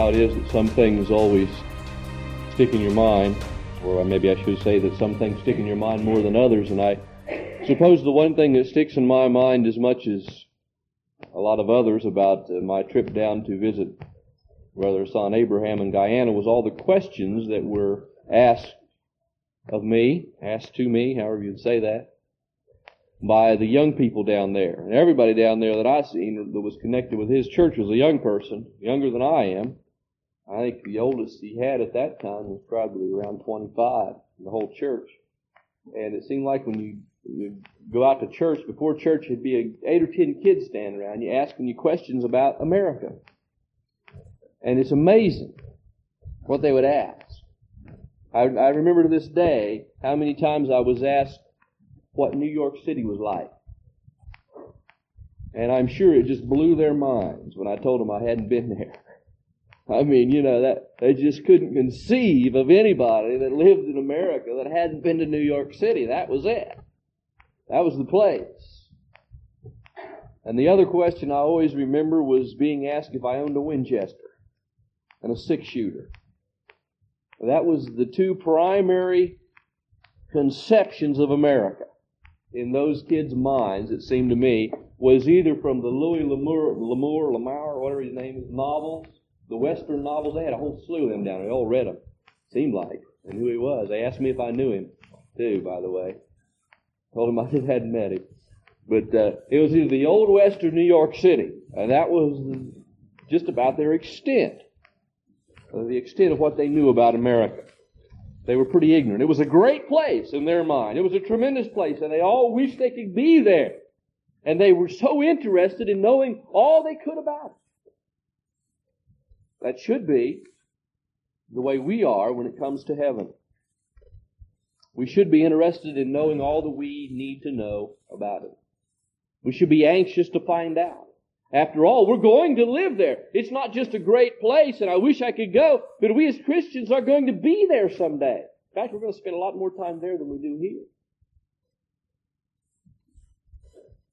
how it is that some things always stick in your mind, or maybe I should say that some things stick in your mind more than others, and I suppose the one thing that sticks in my mind as much as a lot of others about my trip down to visit Brother Son Abraham in Guyana was all the questions that were asked to me, however you'd say that, by the young people down there. And everybody down there that I seen that was connected with his church was a young person, younger than I am. I think the oldest he had at that time was probably around 25 in the whole church. And it seemed like when you go out to church, before church there'd be 8 or 10 kids standing around you asking you questions about America. And it's amazing what they would ask. I remember to this day how many times I was asked what New York City was like. And I'm sure it just blew their minds when I told them I hadn't been there. I mean, you know, that they just couldn't conceive of anybody that lived in America that hadn't been to New York City. That was it. That was the place. And the other question I always remember was being asked if I owned a Winchester and a 6-shooter. That was the two primary conceptions of America in those kids' minds, it seemed to me, was either from the Louis L'Amour, whatever his name is, novels, the Western novels. They had a whole slew of them down there. They all read them, seemed like, and who he was. They asked me if I knew him, too, by the way. Told him I just hadn't met him. But it was either the old Western New York City, and that was just about their extent. The extent of what they knew about America. They were pretty ignorant. It was a great place in their mind. It was a tremendous place, and they all wished they could be there. And they were so interested in knowing all they could about it. That should be the way we are when it comes to heaven. We should be interested in knowing all that we need to know about it. We should be anxious to find out. After all, we're going to live there. It's not just a great place, and I wish I could go, but we as Christians are going to be there someday. In fact, we're going to spend a lot more time there than we do here.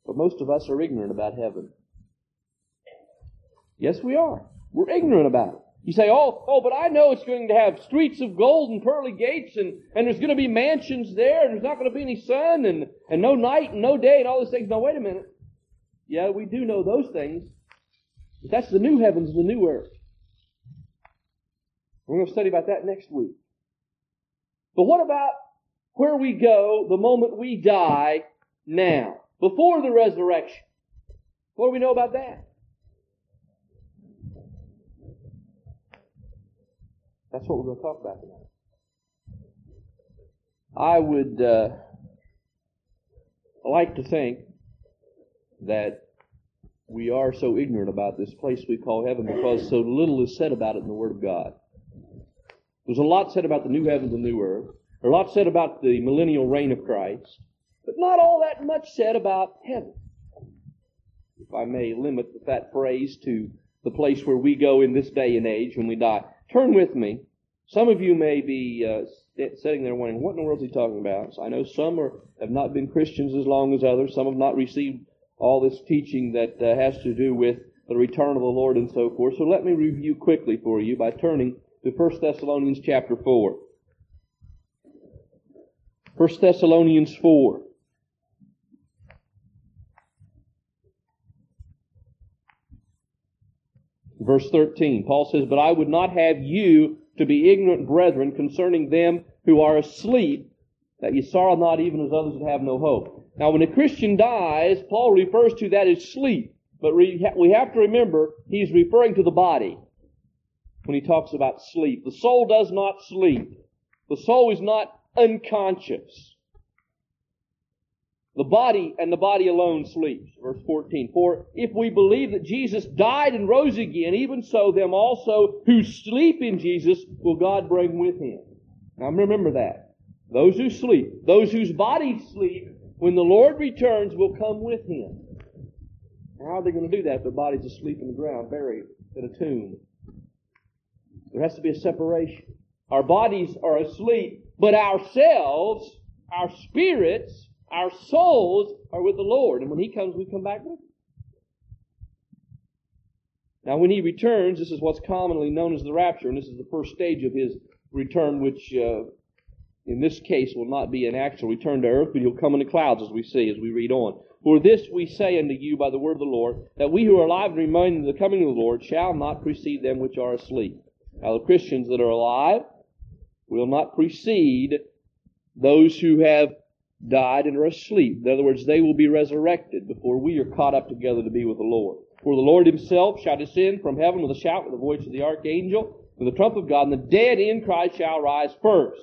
But most of us are ignorant about heaven. Yes, we are. We're ignorant about it. You say, oh, but I know it's going to have streets of gold and pearly gates, and there's going to be mansions there, and there's not going to be any sun, and no night and no day and all those things. Now, wait a minute. Yeah, we do know those things, but that's the new heavens and the new earth. We're going to study about that next week. But what about where we go the moment we die now, before the resurrection? What do we know about that? That's what we're going to talk about tonight. I would like to think that we are so ignorant about this place we call heaven because so little is said about it in the Word of God. There's a lot said about the new heavens and new earth. There's a lot said about the millennial reign of Christ. But not all that much said about heaven. If I may limit that phrase to the place where we go in this day and age when we die. Turn with me. Some of you may be sitting there wondering, what in the world is he talking about? So I know some have not been Christians as long as others. Some have not received all this teaching that has to do with the return of the Lord and so forth. So let me review quickly for you by turning to 1 Thessalonians chapter 4. 1 Thessalonians 4. Verse 13, Paul says, "But I would not have you to be ignorant, brethren, concerning them who are asleep, that ye sorrow not even as others that have no hope." Now, when a Christian dies, Paul refers to that as sleep. But we have to remember he's referring to the body when he talks about sleep. The soul does not sleep. The soul is not unconscious. The body and the body alone sleeps. Verse 14, "For if we believe that Jesus died and rose again, even so them also who sleep in Jesus will God bring with him." Now, remember that. Those who sleep, those whose bodies sleep, when the Lord returns, will come with him. How are they going to do that if their body's asleep in the ground, buried in a tomb? There has to be a separation. Our bodies are asleep, but ourselves, our spirits, our souls are with the Lord. And when he comes, we come back with him. Now, when he returns, this is what's commonly known as the rapture, and this is the first stage of his return, which in this case will not be an actual return to earth, but he'll come in the clouds, as we see, as we read on. For this we say unto you by the word of the Lord, that we who are alive and remain in the coming of the Lord shall not precede them which are asleep. Now, the Christians that are alive will not precede those who have died and are asleep. In other words, they will be resurrected before we are caught up together to be with the Lord. For the Lord himself shall descend from heaven with a shout, with the voice of the archangel, with the trump of God, and the dead in Christ shall rise first.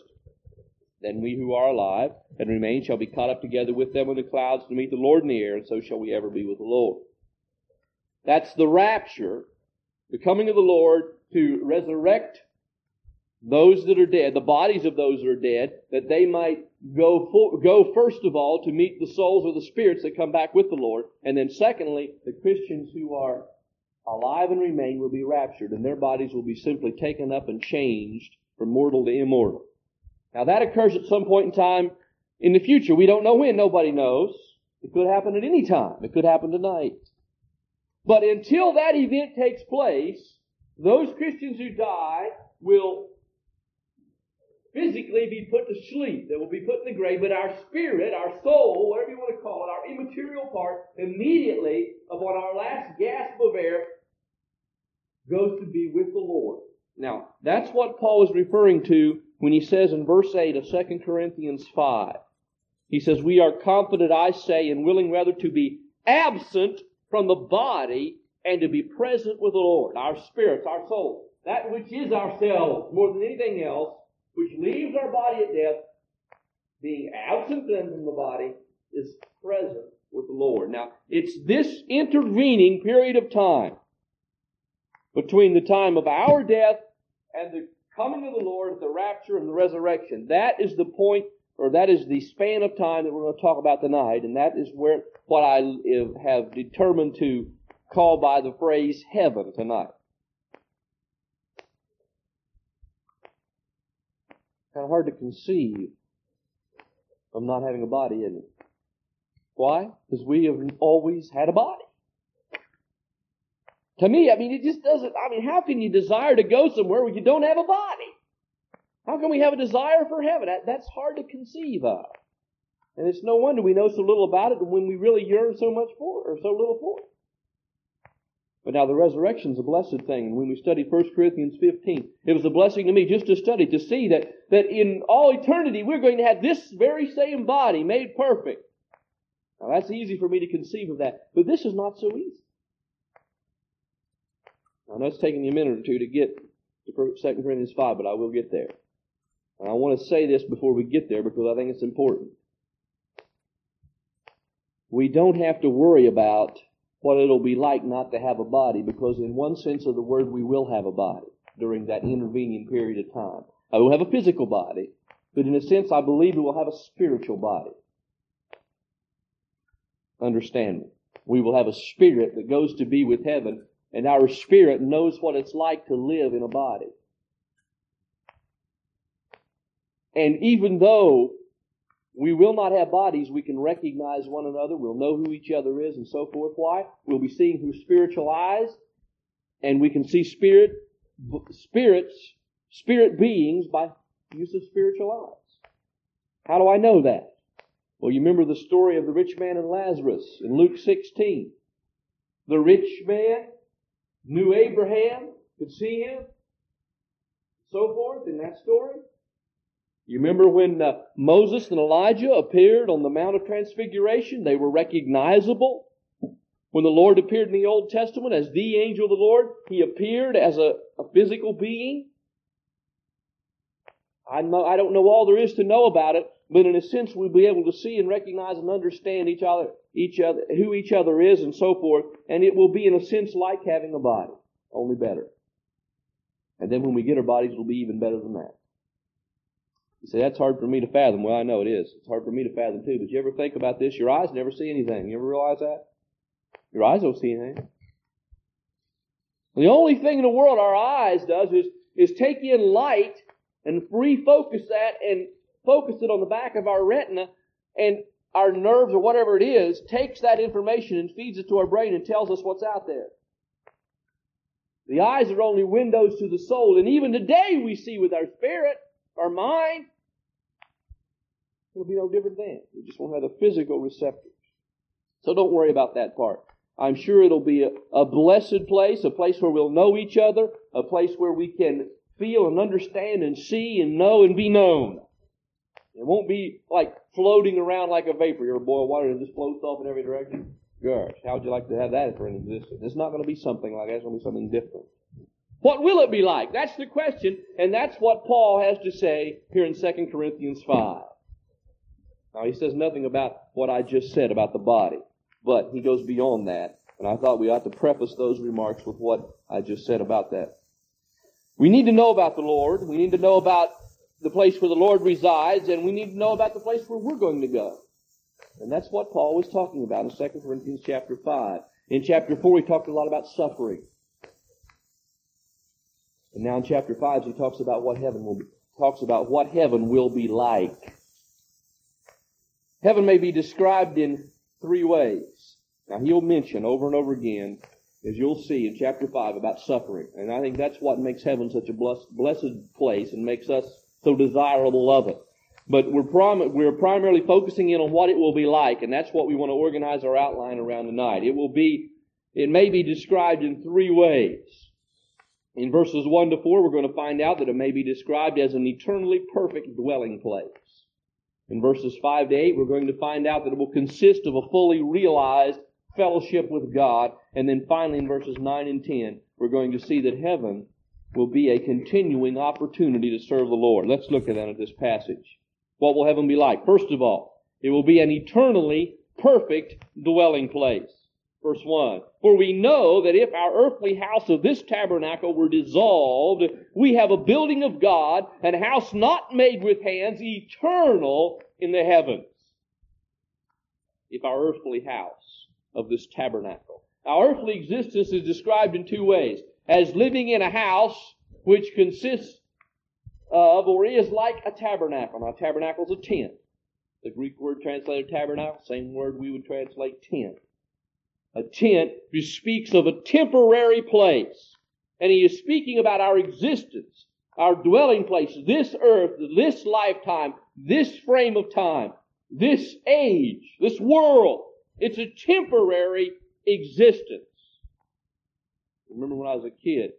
Then we who are alive and remain shall be caught up together with them in the clouds to meet the Lord in the air, and so shall we ever be with the Lord. That's the rapture, the coming of the Lord to resurrect those that are dead, the bodies of those that are dead, that they might go first of all to meet the souls or the spirits that come back with the Lord. And then secondly, the Christians who are alive and remain will be raptured, and their bodies will be simply taken up and changed from mortal to immortal. Now that occurs at some point in time in the future. We don't know when. Nobody knows. It could happen at any time. It could happen tonight. But until that event takes place, those Christians who die will physically be put to sleep. They will be put in the grave, but our spirit, our soul, whatever you want to call it, our immaterial part, immediately upon our last gasp of air, goes to be with the Lord. Now, that's what Paul is referring to when he says in verse 8 of 2 Corinthians 5, he says, we are confident, I say, and willing rather to be absent from the body and to be present with the Lord, our spirits, our soul, that which is ourselves more than anything else, which leaves our body at death, being absent then from the body, is present with the Lord. Now, it's this intervening period of time between the time of our death and the coming of the Lord, the rapture and the resurrection. That is the point, or that is the span of time that we're going to talk about tonight, and that is where what I have determined to call by the phrase heaven tonight. Kind of hard to conceive of not having a body, isn't it? Why? Because we have always had a body. To me, it just doesn't, how can you desire to go somewhere where you don't have a body? How can we have a desire for heaven? That's hard to conceive of. And it's no wonder we know so little about it when we really yearn so much for it, or so little for it. But now the resurrection is a blessed thing. And when we studied 1 Corinthians 15, it was a blessing to me just to study, to see that in all eternity we're going to have this very same body made perfect. Now that's easy for me to conceive of that, but this is not so easy. Now I know it's taking you a minute or two to get to 2 Corinthians 5, but I will get there. And I want to say this before we get there because I think it's important. We don't have to worry about what it'll be like not to have a body, because in one sense of the word, we will have a body during that intervening period of time. I will have a physical body, but in a sense, I believe we will have a spiritual body. Understand me. We will have a spirit that goes to be with heaven, and our spirit knows what it's like to live in a body. And even though we will not have bodies, we can recognize one another, we'll know who each other is, and so forth. Why? We'll be seeing through spiritual eyes, and we can see spirit beings by use of spiritual eyes. How do I know that? Well, you remember the story of the rich man and Lazarus in Luke 16. The rich man knew Abraham, could see him, and so forth in that story. You remember when Moses and Elijah appeared on the Mount of Transfiguration? They were recognizable. When the Lord appeared in the Old Testament as the angel of the Lord, he appeared as a physical being. I don't know all there is to know about it, but in a sense we'll be able to see and recognize and understand each other, who each other is and so forth, and it will be in a sense like having a body, only better. And then when we get our bodies, it'll be even better than that. You say, that's hard for me to fathom. Well, I know it is. It's hard for me to fathom too. But you ever think about this? Your eyes never see anything. You ever realize that? Your eyes don't see anything. The only thing in the world our eyes does is take in light and refocus that and focus it on the back of our retina, and our nerves or whatever it is takes that information and feeds it to our brain and tells us what's out there. The eyes are only windows to the soul. And even today we see with our spirit, our mind. It'll be no different then. We just won't have the physical receptors. So don't worry about that part. I'm sure it'll be a blessed place, a place where we'll know each other, a place where we can feel and understand and see and know and be known. It won't be like floating around like a vapor. You're a boil water and it just floats off in every direction. Gosh, how would you like to have that for an existence? It's not going to be something like that. It's going to be something different. What will it be like? That's the question, and that's what Paul has to say here in 2 Corinthians 5. Now, he says nothing about what I just said about the body, but he goes beyond that, and I thought we ought to preface those remarks with what I just said about that. We need to know about the Lord. We need to know about the place where the Lord resides, and we need to know about the place where we're going to go. And that's what Paul was talking about in 2 Corinthians chapter 5. In chapter 4, he talked a lot about suffering. And now in chapter 5, he talks about what heaven will be, like. Heaven may be described in three ways. Now, he'll mention over and over again, as you'll see in chapter 5, about suffering. And I think that's what makes heaven such a blessed place and makes us so desirable of it. But we're primarily focusing in on what it will be like, and that's what we want to organize our outline around tonight. It may be described in three ways. In verses 1 to 4, we're going to find out that it may be described as an eternally perfect dwelling place. In verses 5 to 8, we're going to find out that it will consist of a fully realized fellowship with God. And then finally, in verses 9 and 10, we're going to see that heaven will be a continuing opportunity to serve the Lord. Let's look at that at this passage. What will heaven be like? First of all, it will be an eternally perfect dwelling place. Verse 1, for we know that if our earthly house of this tabernacle were dissolved, we have a building of God, an house not made with hands, eternal in the heavens. If our earthly house of this tabernacle. Our earthly existence is described in two ways. As living in a house which consists of or is like a tabernacle. Now, tabernacle is a tent. The Greek word translated tabernacle, same word we would translate tent. A tent bespeaks of a temporary place. And he is speaking about our existence, our dwelling place, this earth, this lifetime, this frame of time, this age, this world. It's a temporary existence. I remember when I was a kid,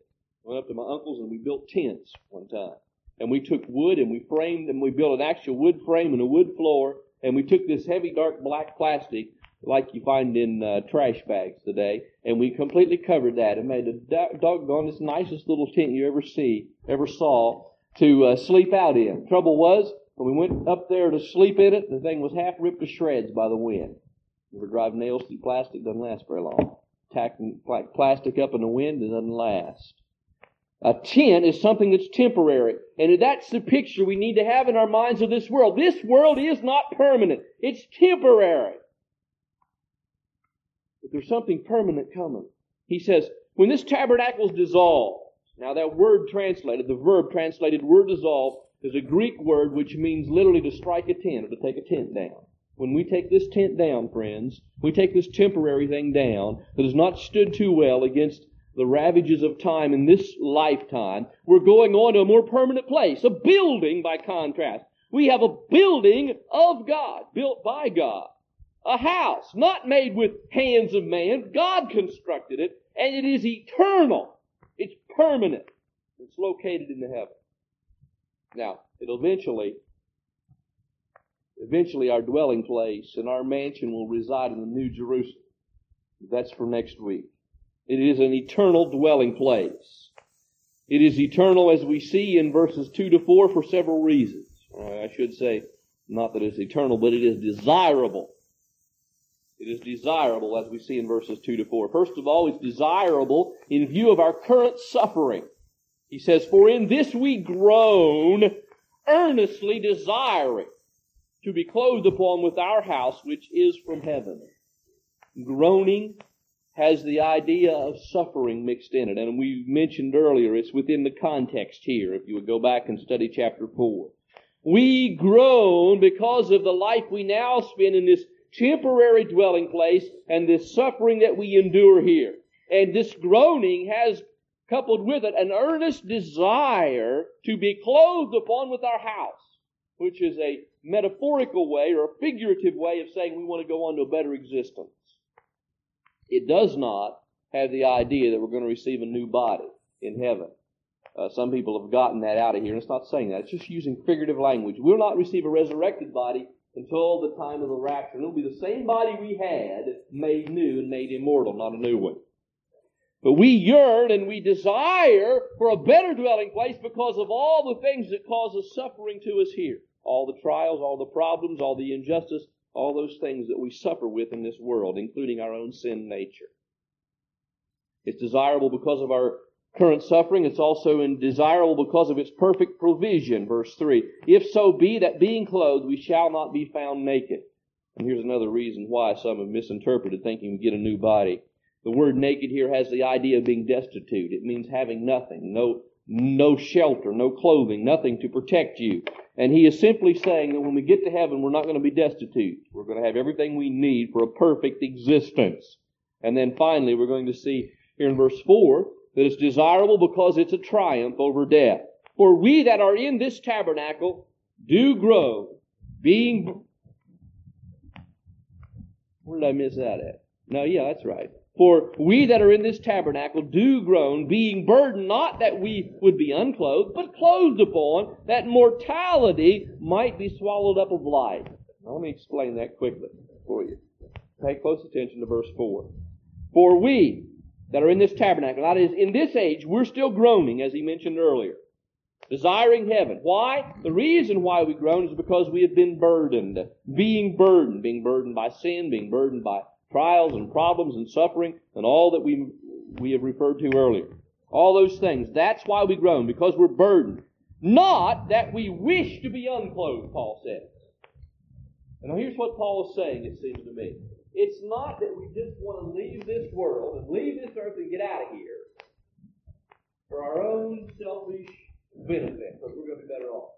I went up to my uncle's and we built tents one time. And we took wood and we framed and we built an actual wood frame and a wood floor. And we took this heavy, dark, black plastic like you find in trash bags today, and we completely covered that and made the doggonest, nicest little tent you ever saw, to sleep out in. Trouble was, when we went up there to sleep in it, the thing was half ripped to shreds by the wind. You ever drive nails through plastic? Doesn't last very long. Tacking plastic up in the wind, it doesn't last. A tent is something that's temporary, and that's the picture we need to have in our minds of this world. This world is not permanent. It's temporary. But there's something permanent coming. He says, when this tabernacle is dissolved, now that word translated, the verb translated word dissolved, is a Greek word which means literally to strike a tent or to take a tent down. When we take this tent down, friends, we take this temporary thing down that has not stood too well against the ravages of time in this lifetime, we're going on to a more permanent place, a building by contrast. We have a building of God, built by God. A house, not made with hands of man. God constructed it, and it is eternal. It's permanent. It's located in the heaven. Now, it'll eventually our dwelling place and our mansion will reside in the New Jerusalem. That's for next week. It is an eternal dwelling place. It is eternal, as we see in verses 2 to 4, for several reasons. I should say, not that it's eternal, but it is desirable. It is desirable, as we see in verses 2 to 4. First of all, it's desirable in view of our current suffering. He says, for in this we groan, earnestly desiring to be clothed upon with our house, which is from heaven. Groaning has the idea of suffering mixed in it. And we mentioned earlier, it's within the context here, if you would go back and study chapter 4. We groan because of the life we now spend in this temporary dwelling place and this suffering that we endure here. And this groaning has coupled with it an earnest desire to be clothed upon with our house, which is a metaphorical way or a figurative way of saying we want to go on to a better existence. It does not have the idea that we're going to receive a new body in heaven. Some people have gotten that out of here, and it's not saying that. It's just using figurative language. We'll not receive a resurrected body until the time of the rapture. And it'll be the same body we had, made new and made immortal, not a new one. But we yearn and we desire for a better dwelling place because of all the things that causes suffering to us here. All the trials, all the problems, all the injustice, all those things that we suffer with in this world, including our own sin nature. It's desirable because of our current suffering. It's also desirable because of its perfect provision, verse 3. If so be that being clothed, we shall not be found naked. And here's another reason why some have misinterpreted thinking we get a new body. The word naked here has the idea of being destitute. It means having nothing, no shelter, no clothing, nothing to protect you. And he is simply saying that when we get to heaven, we're not going to be destitute. We're going to have everything we need for a perfect existence. And then finally, we're going to see here in verse 4, that it's desirable because it's a triumph over death. For we that are in this tabernacle do grow, being... Where did I miss that at? No, yeah, that's right. For we that are in this tabernacle do groan, being burdened, not that we would be unclothed, but clothed upon, that mortality might be swallowed up of life. Now, let me explain that quickly for you. Pay close attention to verse 4. For we that are in this tabernacle. That is, in this age, we're still groaning, as he mentioned earlier, desiring heaven. Why? The reason why we groan is because we have been burdened, being burdened by sin, being burdened by trials and problems and suffering and all that we have referred to earlier. All those things. That's why we groan, because we're burdened. Not that we wish to be unclothed, Paul says. And now here's what Paul is saying, it seems to me. It's not that we just want to leave this world and leave this earth and get out of here for our own selfish benefit, because we're going to be better off.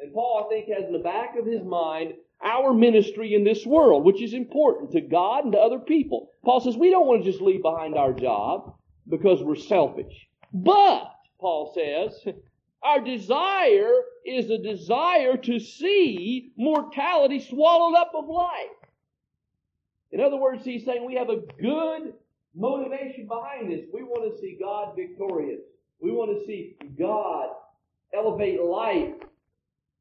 And Paul, I think, has in the back of his mind our ministry in this world, which is important to God and to other people. Paul says we don't want to just leave behind our job because we're selfish. But, Paul says, our desire is a desire to see mortality swallowed up of life. In other words, he's saying we have a good motivation behind this. We want to see God victorious. We want to see God elevate life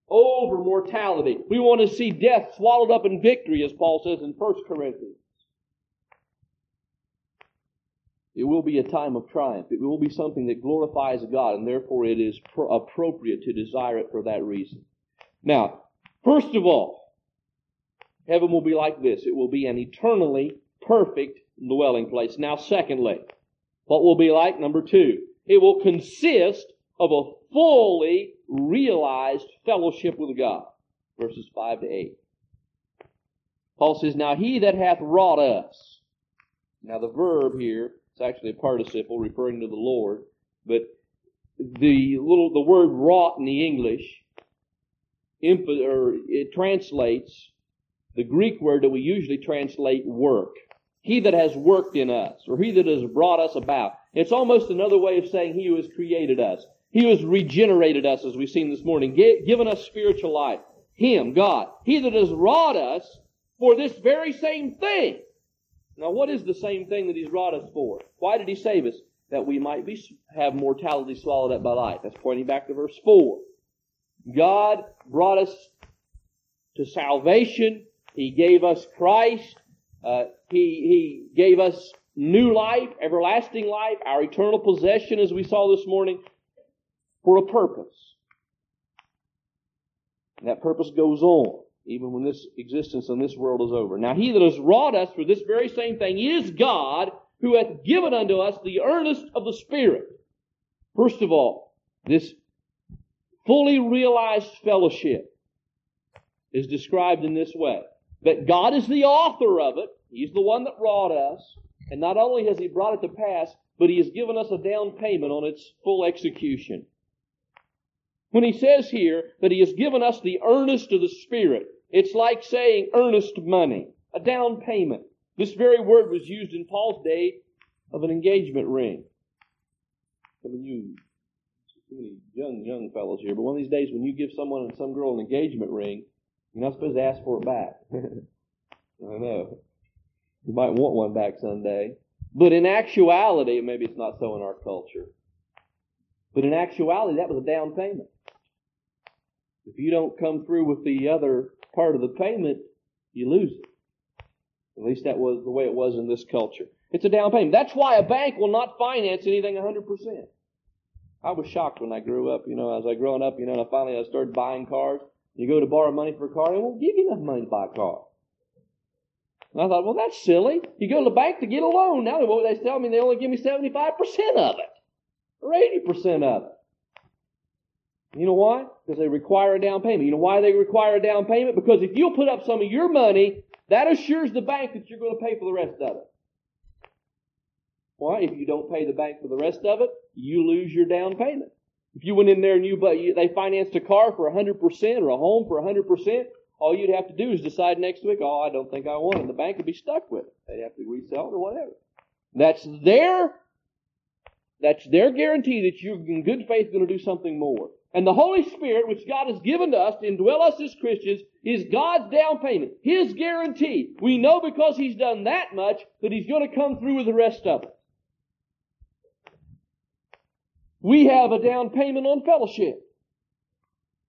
over mortality. We want to see death swallowed up in victory, as Paul says in 1 Corinthians. It will be a time of triumph. It will be something that glorifies God, and therefore it is appropriate to desire it for that reason. Now, first of all, heaven will be like this. It will be an eternally perfect dwelling place. Now, secondly, what will be like? Number 2, it will consist of a fully realized fellowship with God. Verses 5-8. Paul says, now he that hath wrought us. Now, the verb here, it's actually a participle referring to the Lord, but the word wrought in the English, it translates the Greek word that we usually translate work. He that has worked in us, or he that has brought us about. It's almost another way of saying he who has created us. He who has regenerated us, as we've seen this morning, given us spiritual life. Him, God. He that has wrought us for this very same thing. Now, what is the same thing that he's wrought us for? Why did he save us? That we might have mortality swallowed up by life. That's pointing back to verse 4. God brought us to salvation. He gave us Christ. He gave us new life, everlasting life, our eternal possession, as we saw this morning, for a purpose. And that purpose goes on, even when this existence in this world is over. Now, he that has wrought us for this very same thing is God, who hath given unto us the earnest of the Spirit. First of all, this fully realized fellowship is described in this way. That God is the author of it. He's the one that wrought us. And not only has he brought it to pass, but he has given us a down payment on its full execution. When he says here that he has given us the earnest of the Spirit, it's like saying earnest money, a down payment. This very word was used in Paul's day of an engagement ring. Some of you, too many young fellows here, but one of these days when you give someone, some girl, an engagement ring, you're not supposed to ask for it back. I know. You might want one back someday. But in actuality, maybe it's not so in our culture, but in actuality, that was a down payment. If you don't come through with the other part of the payment, you lose it. At least that was the way it was in this culture. It's a down payment. That's why a bank will not finance anything 100%. I was shocked when I grew up, as I growing up, and I finally started buying cars. You go to borrow money for a car, they won't give you enough money to buy a car. And I thought, well, that's silly. You go to the bank to get a loan. Now they tell me they only give me 75% of it or 80% of it. You know why? Because they require a down payment. You know why they require a down payment? Because if you'll put up some of your money, that assures the bank that you're going to pay for the rest of it. Why? If you don't pay the bank for the rest of it, you lose your down payment. If you went in there and they financed a car for 100% or a home for 100%, all you'd have to do is decide next week, I don't think I want it. The bank would be stuck with it. They'd have to resell it or whatever. That's their guarantee that you're in good faith going to do something more. And the Holy Spirit, which God has given to us to indwell us as Christians, is God's down payment, His guarantee. We know because He's done that much that He's going to come through with the rest of it. We have a down payment on fellowship.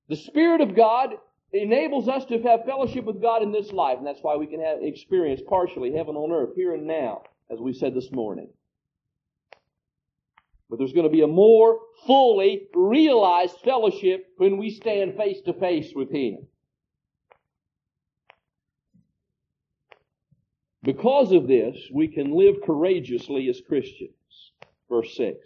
The Spirit of God enables us to have fellowship with God in this life, and that's why we can experience partially heaven on earth, here and now, as we said this morning. But there's going to be a more fully realized fellowship when we stand face to face with Him. Because of this, we can live courageously as Christians. Verse 6.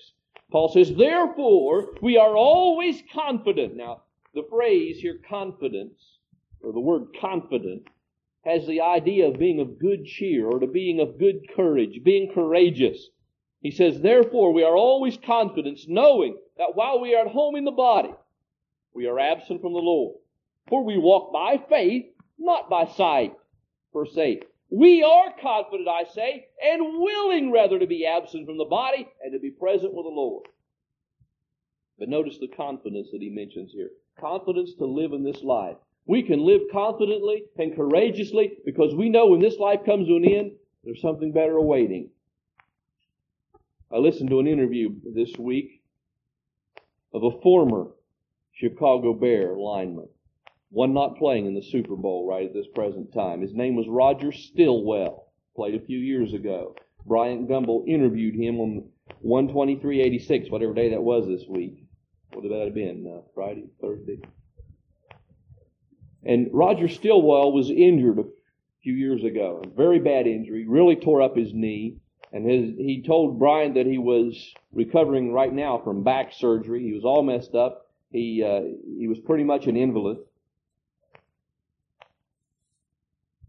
Paul says, therefore, we are always confident. Now, the phrase here, confidence, or the word confident, has the idea of being of good cheer or to being of good courage, being courageous. He says, therefore, we are always confident, knowing that while we are at home in the body, we are absent from the Lord. For we walk by faith, not by sight. Verse 8. We are confident, I say, and willing rather to be absent from the body and to be present with the Lord. But notice the confidence that he mentions here. Confidence to live in this life. We can live confidently and courageously because we know when this life comes to an end, there's something better awaiting. I listened to an interview this week of a former Chicago Bear lineman, one not playing in the Super Bowl right at this present time. His name was Roger Stillwell, played a few years ago. Bryant Gumbel interviewed him on 123.86, whatever day that was this week. What would that have been? Friday, Thursday? And Roger Stillwell was injured a few years ago, a very bad injury, really tore up his knee. And he told Brian that he was recovering right now from back surgery. He was all messed up. He was pretty much an invalid.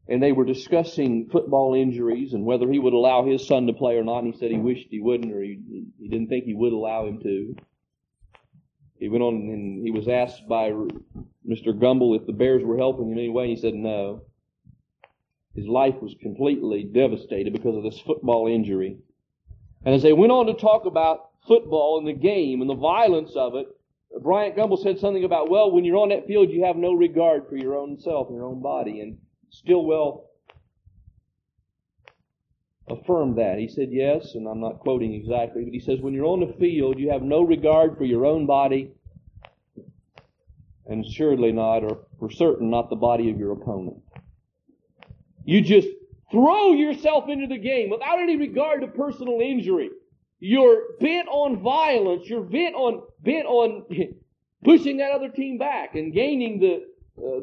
And they were discussing football injuries and whether he would allow his son to play or not. And he said he wished he wouldn't, or he didn't think he would allow him to. He went on and he was asked by Mr. Gumbel if the Bears were helping him in any way. He said no. His life was completely devastated because of this football injury. And as they went on to talk about football and the game and the violence of it, Bryant Gumbel said something about, well, when you're on that field, you have no regard for your own self and your own body. And Stillwell affirmed that. He said, yes, and I'm not quoting exactly, but he says, when you're on the field, you have no regard for your own body, and assuredly not, or for certain, not the body of your opponent. You just throw yourself into the game without any regard to personal injury. You're bent on violence. You're bent on pushing that other team back and gaining the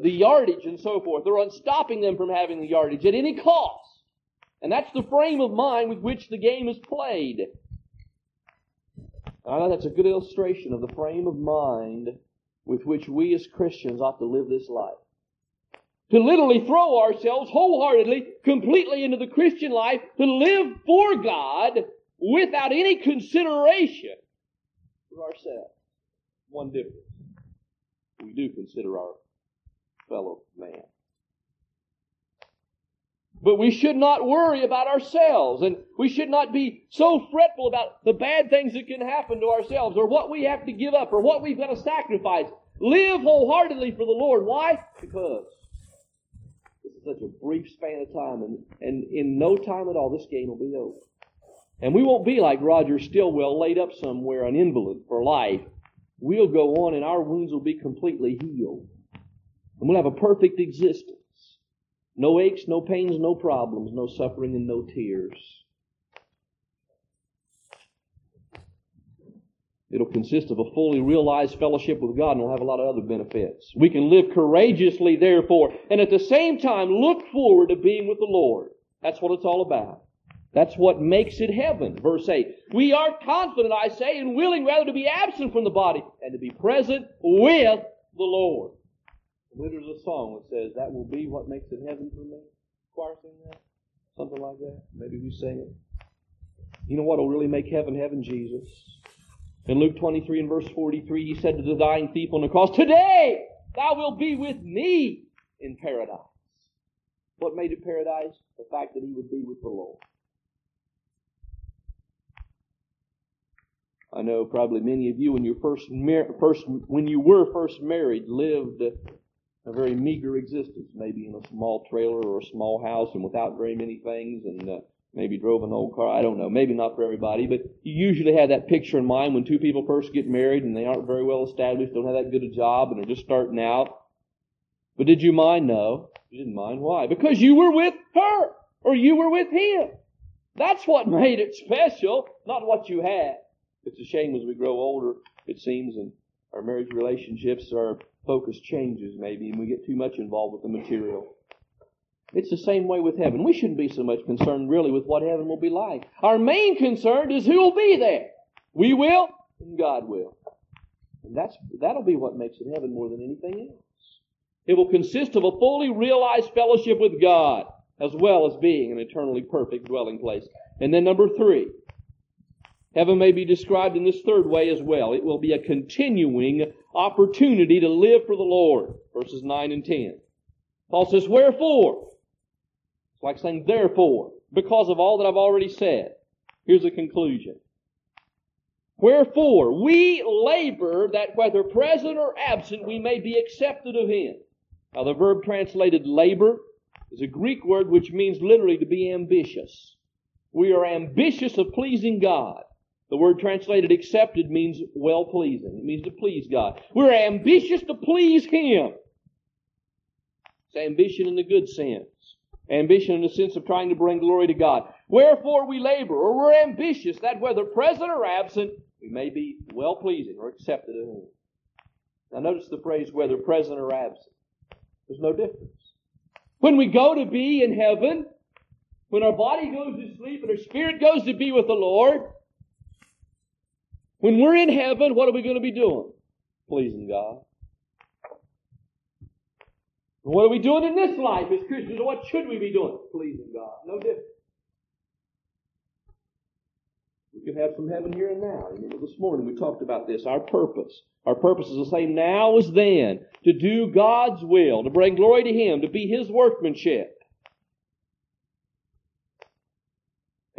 yardage and so forth. They're on stopping them from having the yardage at any cost. And that's the frame of mind with which the game is played. I know that's a good illustration of the frame of mind with which we as Christians ought to live this life. To literally throw ourselves wholeheartedly, completely into the Christian life, to live for God without any consideration for ourselves. One difference. We do consider our fellow man. But we should not worry about ourselves, and we should not be so fretful about the bad things that can happen to ourselves, or what we have to give up, or what we've got to sacrifice. Live wholeheartedly for the Lord. Why? Because this is such a brief span of time, and in no time at all, this game will be over. And we won't be like Roger Stillwell laid up somewhere, an invalid for life. We'll go on, and our wounds will be completely healed. And we'll have a perfect existence. No aches, no pains, no problems, no suffering, and no tears. It'll consist of a fully realized fellowship with God, and we'll have a lot of other benefits. We can live courageously, therefore, and at the same time look forward to being with the Lord. That's what it's all about. That's what makes it heaven. Verse 8, we are confident, I say, and willing rather to be absent from the body and to be present with the Lord. There's a song that says, that will be what makes it heaven for me. Choir sing that? Something like that. Maybe we sing it. You know what will really make heaven, heaven? Jesus. In Luke 23 and verse 43, he said to the dying thief on the cross, today thou wilt be with me in paradise. What made it paradise? The fact that he would be with the Lord. I know probably many of you, when you were first married, lived a very meager existence, maybe in a small trailer or a small house and without very many things, and maybe drove an old car. I don't know. Maybe not for everybody, but you usually have that picture in mind when two people first get married and they aren't very well established, don't have that good a job, and are just starting out. But did you mind? No. You didn't mind. Why? Because you were with her or you were with him. That's what made it special, not what you had. It's a shame as we grow older, it seems, and our marriage relationships, our focus changes maybe, and we get too much involved with the material. It's the same way with heaven. We shouldn't be so much concerned really with what heaven will be like. Our main concern is who will be there. We will, and God will. And that'll be what makes it heaven more than anything else. It will consist of a fully realized fellowship with God, as well as being an eternally perfect dwelling place. And then number 3. Heaven may be described in this third way as well. It will be a continuing opportunity to live for the Lord. Verses 9 and 10. Paul says, wherefore? It's like saying, therefore. Because of all that I've already said. Here's a conclusion. Wherefore, we labor that whether present or absent, we may be accepted of him. Now, the verb translated labor is a Greek word which means literally to be ambitious. We are ambitious of pleasing God. The word translated accepted means well-pleasing. It means to please God. We're ambitious to please Him. It's ambition in the good sense. Ambition in the sense of trying to bring glory to God. Wherefore we labor, or we're ambitious, that whether present or absent, we may be well-pleasing or accepted of Him. Now notice the phrase, whether present or absent. There's no difference. When we go to be in heaven, when our body goes to sleep and our spirit goes to be with the Lord, when we're in heaven, what are we going to be doing? Pleasing God. And what are we doing in this life as Christians? What should we be doing? Pleasing God. No difference. We can have some heaven here and now. Remember this morning we talked about this. Our purpose. Our purpose is the same now as then. To do God's will. To bring glory to Him. To be His workmanship.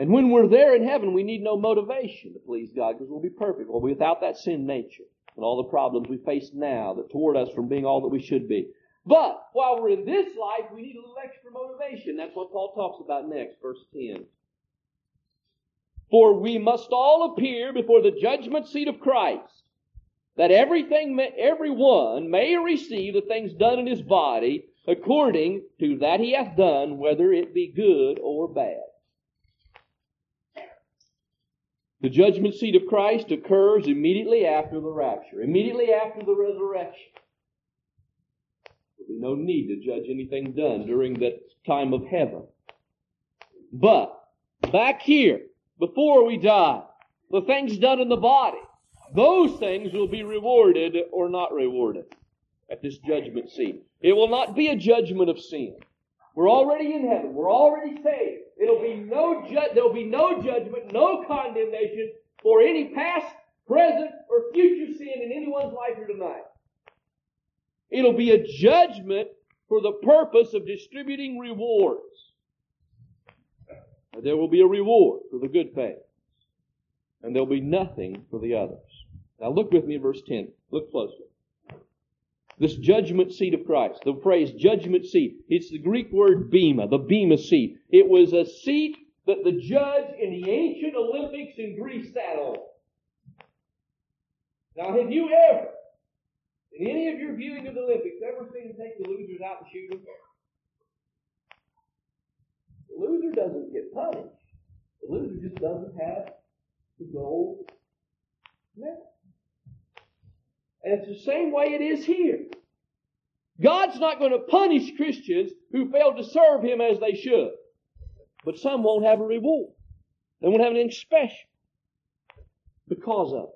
And when we're there in heaven, we need no motivation to please God because we'll be perfect. We'll be without that sin nature and all the problems we face now that toward us from being all that we should be. But while we're in this life, we need a little extra motivation. That's what Paul talks about next, verse 10. For we must all appear before the judgment seat of Christ, that everyone may receive the things done in his body according to that he hath done, whether it be good or bad. The judgment seat of Christ occurs immediately after the rapture, immediately after the resurrection. There'll be no need to judge anything done during that time of heaven. But back here, before we die, the things done in the body, those things will be rewarded or not rewarded at this judgment seat. It will not be a judgment of sin. We're already in heaven. We're already saved. There'll be no judgment, no condemnation for any past, present, or future sin in anyone's life here tonight. It'll be a judgment for the purpose of distributing rewards. There will be a reward for the good things, and there will be nothing for the others. Now look with me at verse 10. Look closely. This judgment seat of Christ, the phrase judgment seat, it's the Greek word bema, the bema seat. It was a seat that the judge in the ancient Olympics in Greece sat on. Now, have you ever, in any of your viewing of the Olympics, ever seen them take the losers out and shoot them? The loser doesn't get punished. The loser just doesn't have the gold medal. And it's the same way it is here. God's not going to punish Christians who failed to serve Him as they should. But some won't have a reward. They won't have anything special because of it.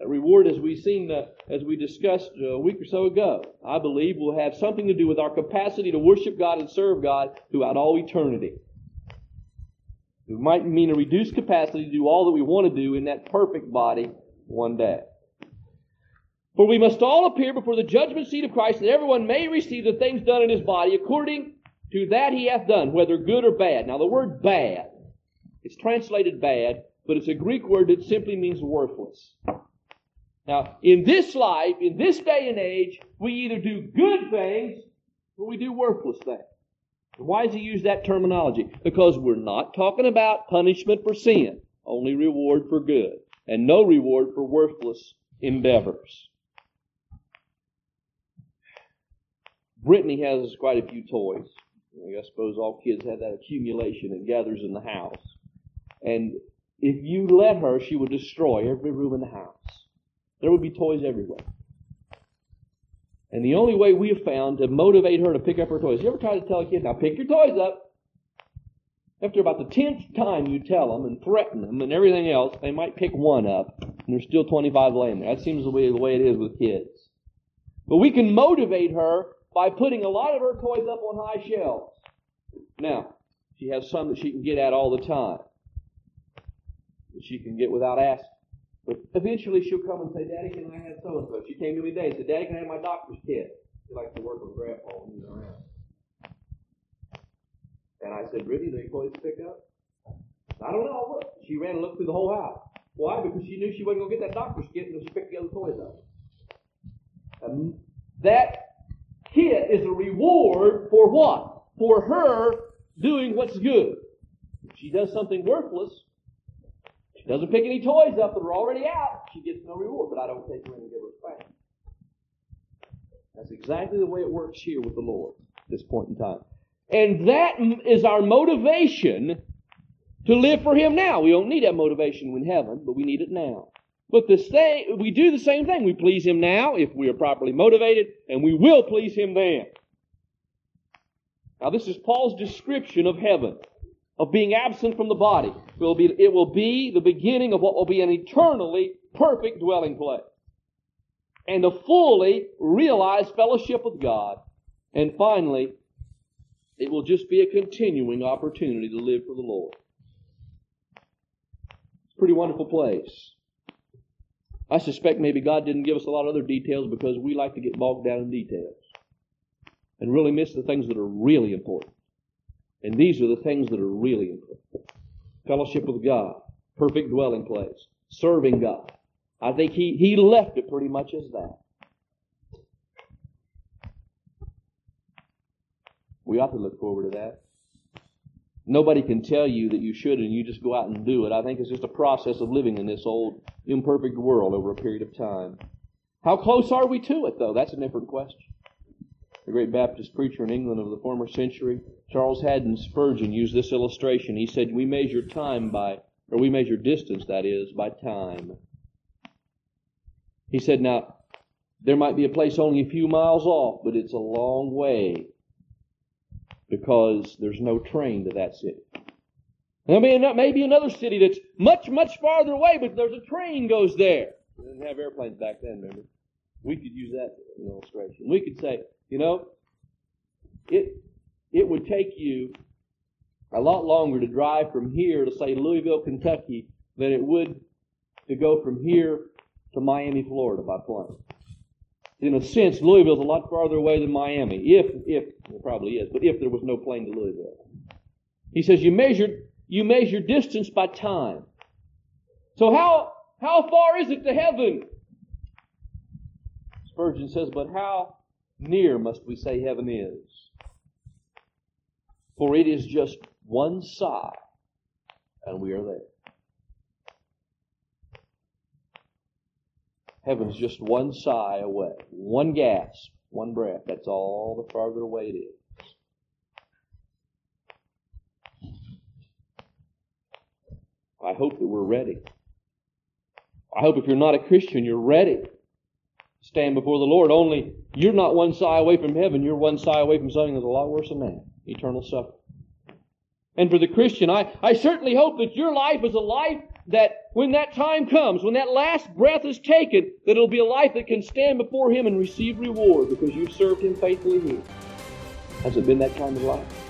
That reward, as we've seen, as we discussed a week or so ago, I believe will have something to do with our capacity to worship God and serve God throughout all eternity. It might mean a reduced capacity to do all that we want to do in that perfect body one day. For we must all appear before the judgment seat of Christ, that everyone may receive the things done in his body according to that he hath done, whether good or bad. Now the word bad, it's translated bad, but it's a Greek word that simply means worthless. Now, in this life, in this day and age, we either do good things or we do worthless things. And why does he use that terminology? Because we're not talking about punishment for sin, only reward for good, and no reward for worthless endeavors. Brittany has quite a few toys. I suppose all kids have that accumulation that gathers in the house. And if you let her, she will destroy every room in the house. There would be toys everywhere. And the only way we have found to motivate her to pick up her toys, you ever try to tell a kid, now pick your toys up? After about the 10th time you tell them and threaten them and everything else, they might pick one up, and there's still 25 laying there. That seems to be the way it is with kids. But we can motivate her by putting a lot of her toys up on high shelves. Now, she has some that she can get at all the time, that she can get without asking. But eventually she'll come and say, Daddy, can I have so-and-so? She came to me today and said, Daddy, can I have my doctor's kit? She likes to work with Grandpa when he's around. And I said, Brittany, are there any toys to pick up? I don't know. Look. She ran and looked through the whole house. Why? Because she knew she wasn't going to get that doctor's kit until she picked the other toys up. And that kit is a reward for what? For her doing what's good. If she does something worthless, she doesn't pick any toys up that are already out, she gets no reward, but I don't take her in and give her a spank. That's exactly the way it works here with the Lord at this point in time. And that is our motivation to live for Him now. We don't need that motivation in heaven, but we need it now. But we do the same thing. We please Him now if we are properly motivated, and we will please Him then. Now this is Paul's description of heaven, of being absent from the body. It will be the beginning of what will be an eternally perfect dwelling place and a fully realized fellowship with God. And finally, it will just be a continuing opportunity to live for the Lord. It's a pretty wonderful place. I suspect maybe God didn't give us a lot of other details because we like to get bogged down in details and really miss the things that are really important. And these are the things that are really important. Fellowship with God. Perfect dwelling place. Serving God. I think he left it pretty much as that. We ought to look forward to that. Nobody can tell you that you should and you just go out and do it. I think it's just a process of living in this old imperfect world over a period of time. How close are we to it, though? That's a different question. The great Baptist preacher in England of the former century, Charles Haddon Spurgeon, used this illustration. He said, we measure distance, that is, by time. He said, now, there might be a place only a few miles off, but it's a long way because there's no train to that city. There may be another city that's much, much farther away, but there's a train goes there. We didn't have airplanes back then, remember? We could use that illustration. We could say, it would take you a lot longer to drive from here to, say, Louisville, Kentucky than it would to go from here to Miami, Florida by plane. In a sense, Louisville's a lot farther away than Miami, if it probably is, but if there was no plane to Louisville. He says you measured You measure distance by time. So how far is it to heaven? Spurgeon says, but how near must we say heaven is? For it is just one sigh, and we are there. Heaven is just one sigh away, one gasp, one breath. That's all the farther away it is. I hope that we're ready. I hope if you're not a Christian, you're ready to stand before the Lord. Only you're not one sigh away from heaven. You're one sigh away from something that's a lot worse than that, eternal suffering. And for the Christian, I certainly hope that your life is a life that when that time comes, when that last breath is taken, that it'll be a life that can stand before Him and receive reward because you've served Him faithfully here. Has it been that kind of life?